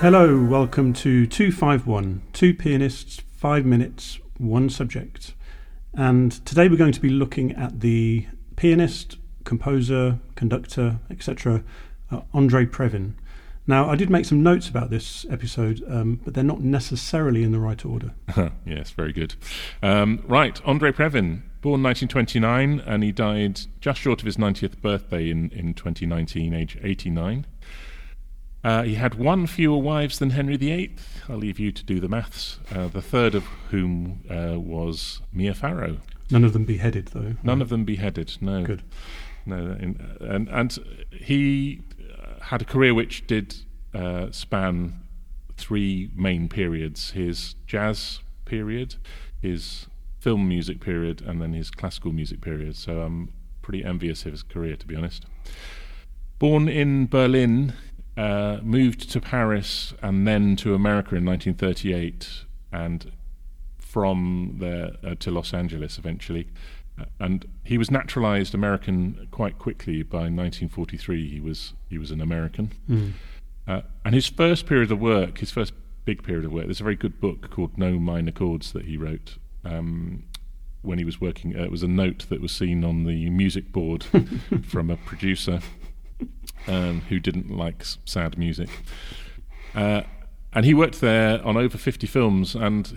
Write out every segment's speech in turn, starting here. Hello, welcome to 251, Two Pianists, 5 minutes, one subject. And today we're going to be looking at the pianist, composer, conductor, etc., André Previn. Now, I did make some notes about this episode, but they're not necessarily in the right order. Yes, very good. Right, André Previn, born 1929, and he died just short of his 90th birthday in 2019, age 89. He had one fewer wives than Henry VIII. I'll leave you to do the maths. The third of whom was Mia Farrow. None of them beheaded, though. None of them beheaded, no. Good. No, and he had a career which did span three main periods: his jazz period, his film music period, and then his classical music period. So I'm pretty envious of his career, to be honest. Born in Berlin, moved to Paris and then to America in 1938, and from there to Los Angeles eventually. And he was naturalized American quite quickly. By 1943, he was an American. Mm. And his first period of work, his first big period of work, there's a very good book called No Minor Chords that he wrote when he was working. It was a note that was seen on the music board from a producer who didn't like sad music. And he worked there on over 50 films, and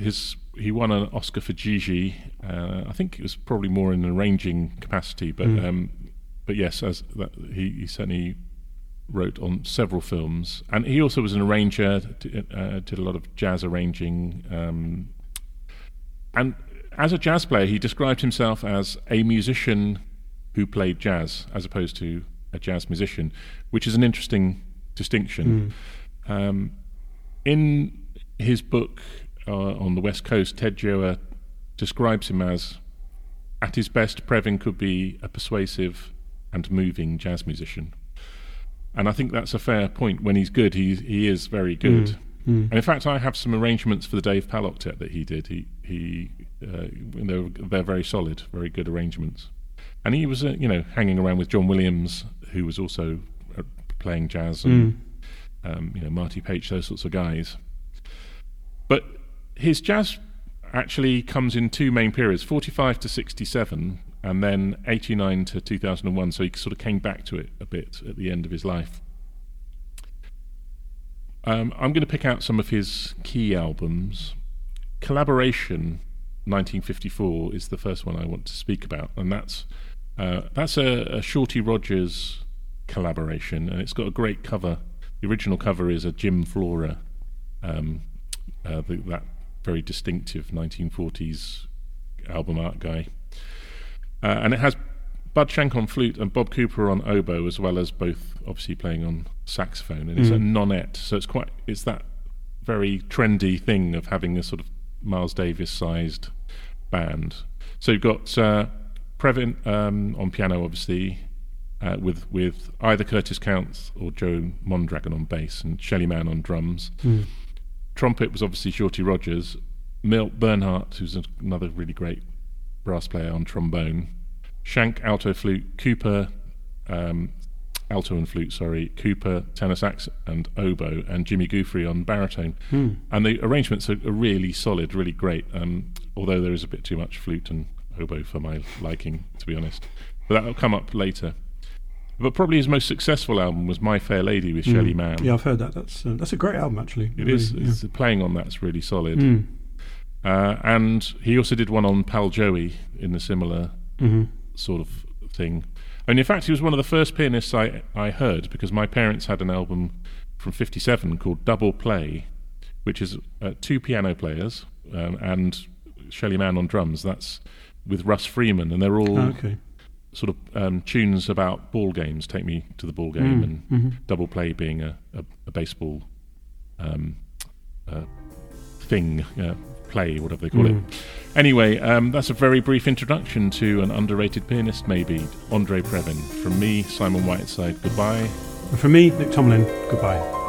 he won an Oscar for Gigi. I think it was probably more in an arranging capacity, but yes, as that, he certainly wrote on several films, and he also was an arranger. Did a lot of jazz arranging, and as a jazz player, he described himself as a musician who played jazz, as opposed to a jazz musician, which is an interesting distinction. Mm. In his book on the West Coast, Ted Gioia describes him as, at his best, Previn could be a persuasive and moving jazz musician. And I think that's a fair point. When he's good, he is very good. Mm. Mm. And in fact, I have some arrangements for the Dave Pal octet that he did. They're very solid, very good arrangements. And he was, hanging around with John Williams, who was also playing jazz, and Marty Paich, those sorts of guys. But his jazz actually comes in two main periods: 45 to 67, and then 89 to 2001. So he sort of came back to it a bit at the end of his life. I'm going to pick out some of his key albums. Collaboration 1954 is the first one I want to speak about, and that's a Shorty Rogers collaboration, and it's got a great cover. The original cover is a Jim Flora, that very distinctive 1940s album art guy. And it has Bud Shank on flute and Bob Cooper on oboe, as well as both obviously playing on saxophone. And it's a nonette, so it's that very trendy thing of having a sort of Miles Davis-sized band. So you've got Previn on piano, obviously, with either Curtis Counts or Joe Mondragon on bass, and Shelley Mann on drums. Mm. Trumpet was obviously Shorty Rogers. Milt Bernhardt, who's another really great brass player, on trombone. Shank, alto, flute. Cooper, alto and flute, sorry. Cooper, tenor sax and oboe, and Jimmy Gufri on baritone. Mm. And the arrangements are really solid, really great, although there is a bit too much flute and oboe for my liking, to be honest. But that'll come up later. But probably his most successful album was My Fair Lady with Shelley Mann. Yeah, I've heard that. That's a great album, actually. It is. Yeah. It's playing on that's really solid. Mm. And he also did one on Pal Joey in a similar sort of thing. And in fact, he was one of the first pianists I heard, because my parents had an album from 57 called Double Play, which is two piano players and Shelley Mann on drums. That's with Russ Freeman, and they're all... Oh, okay. Sort of tunes about ball games, Take Me to the Ball Game, and Double Play being a baseball thing, play, whatever they call it. Anyway, that's a very brief introduction to an underrated pianist, maybe, André Previn. From me, Simon Whiteside, goodbye. And from me, Nick Tomlin, goodbye.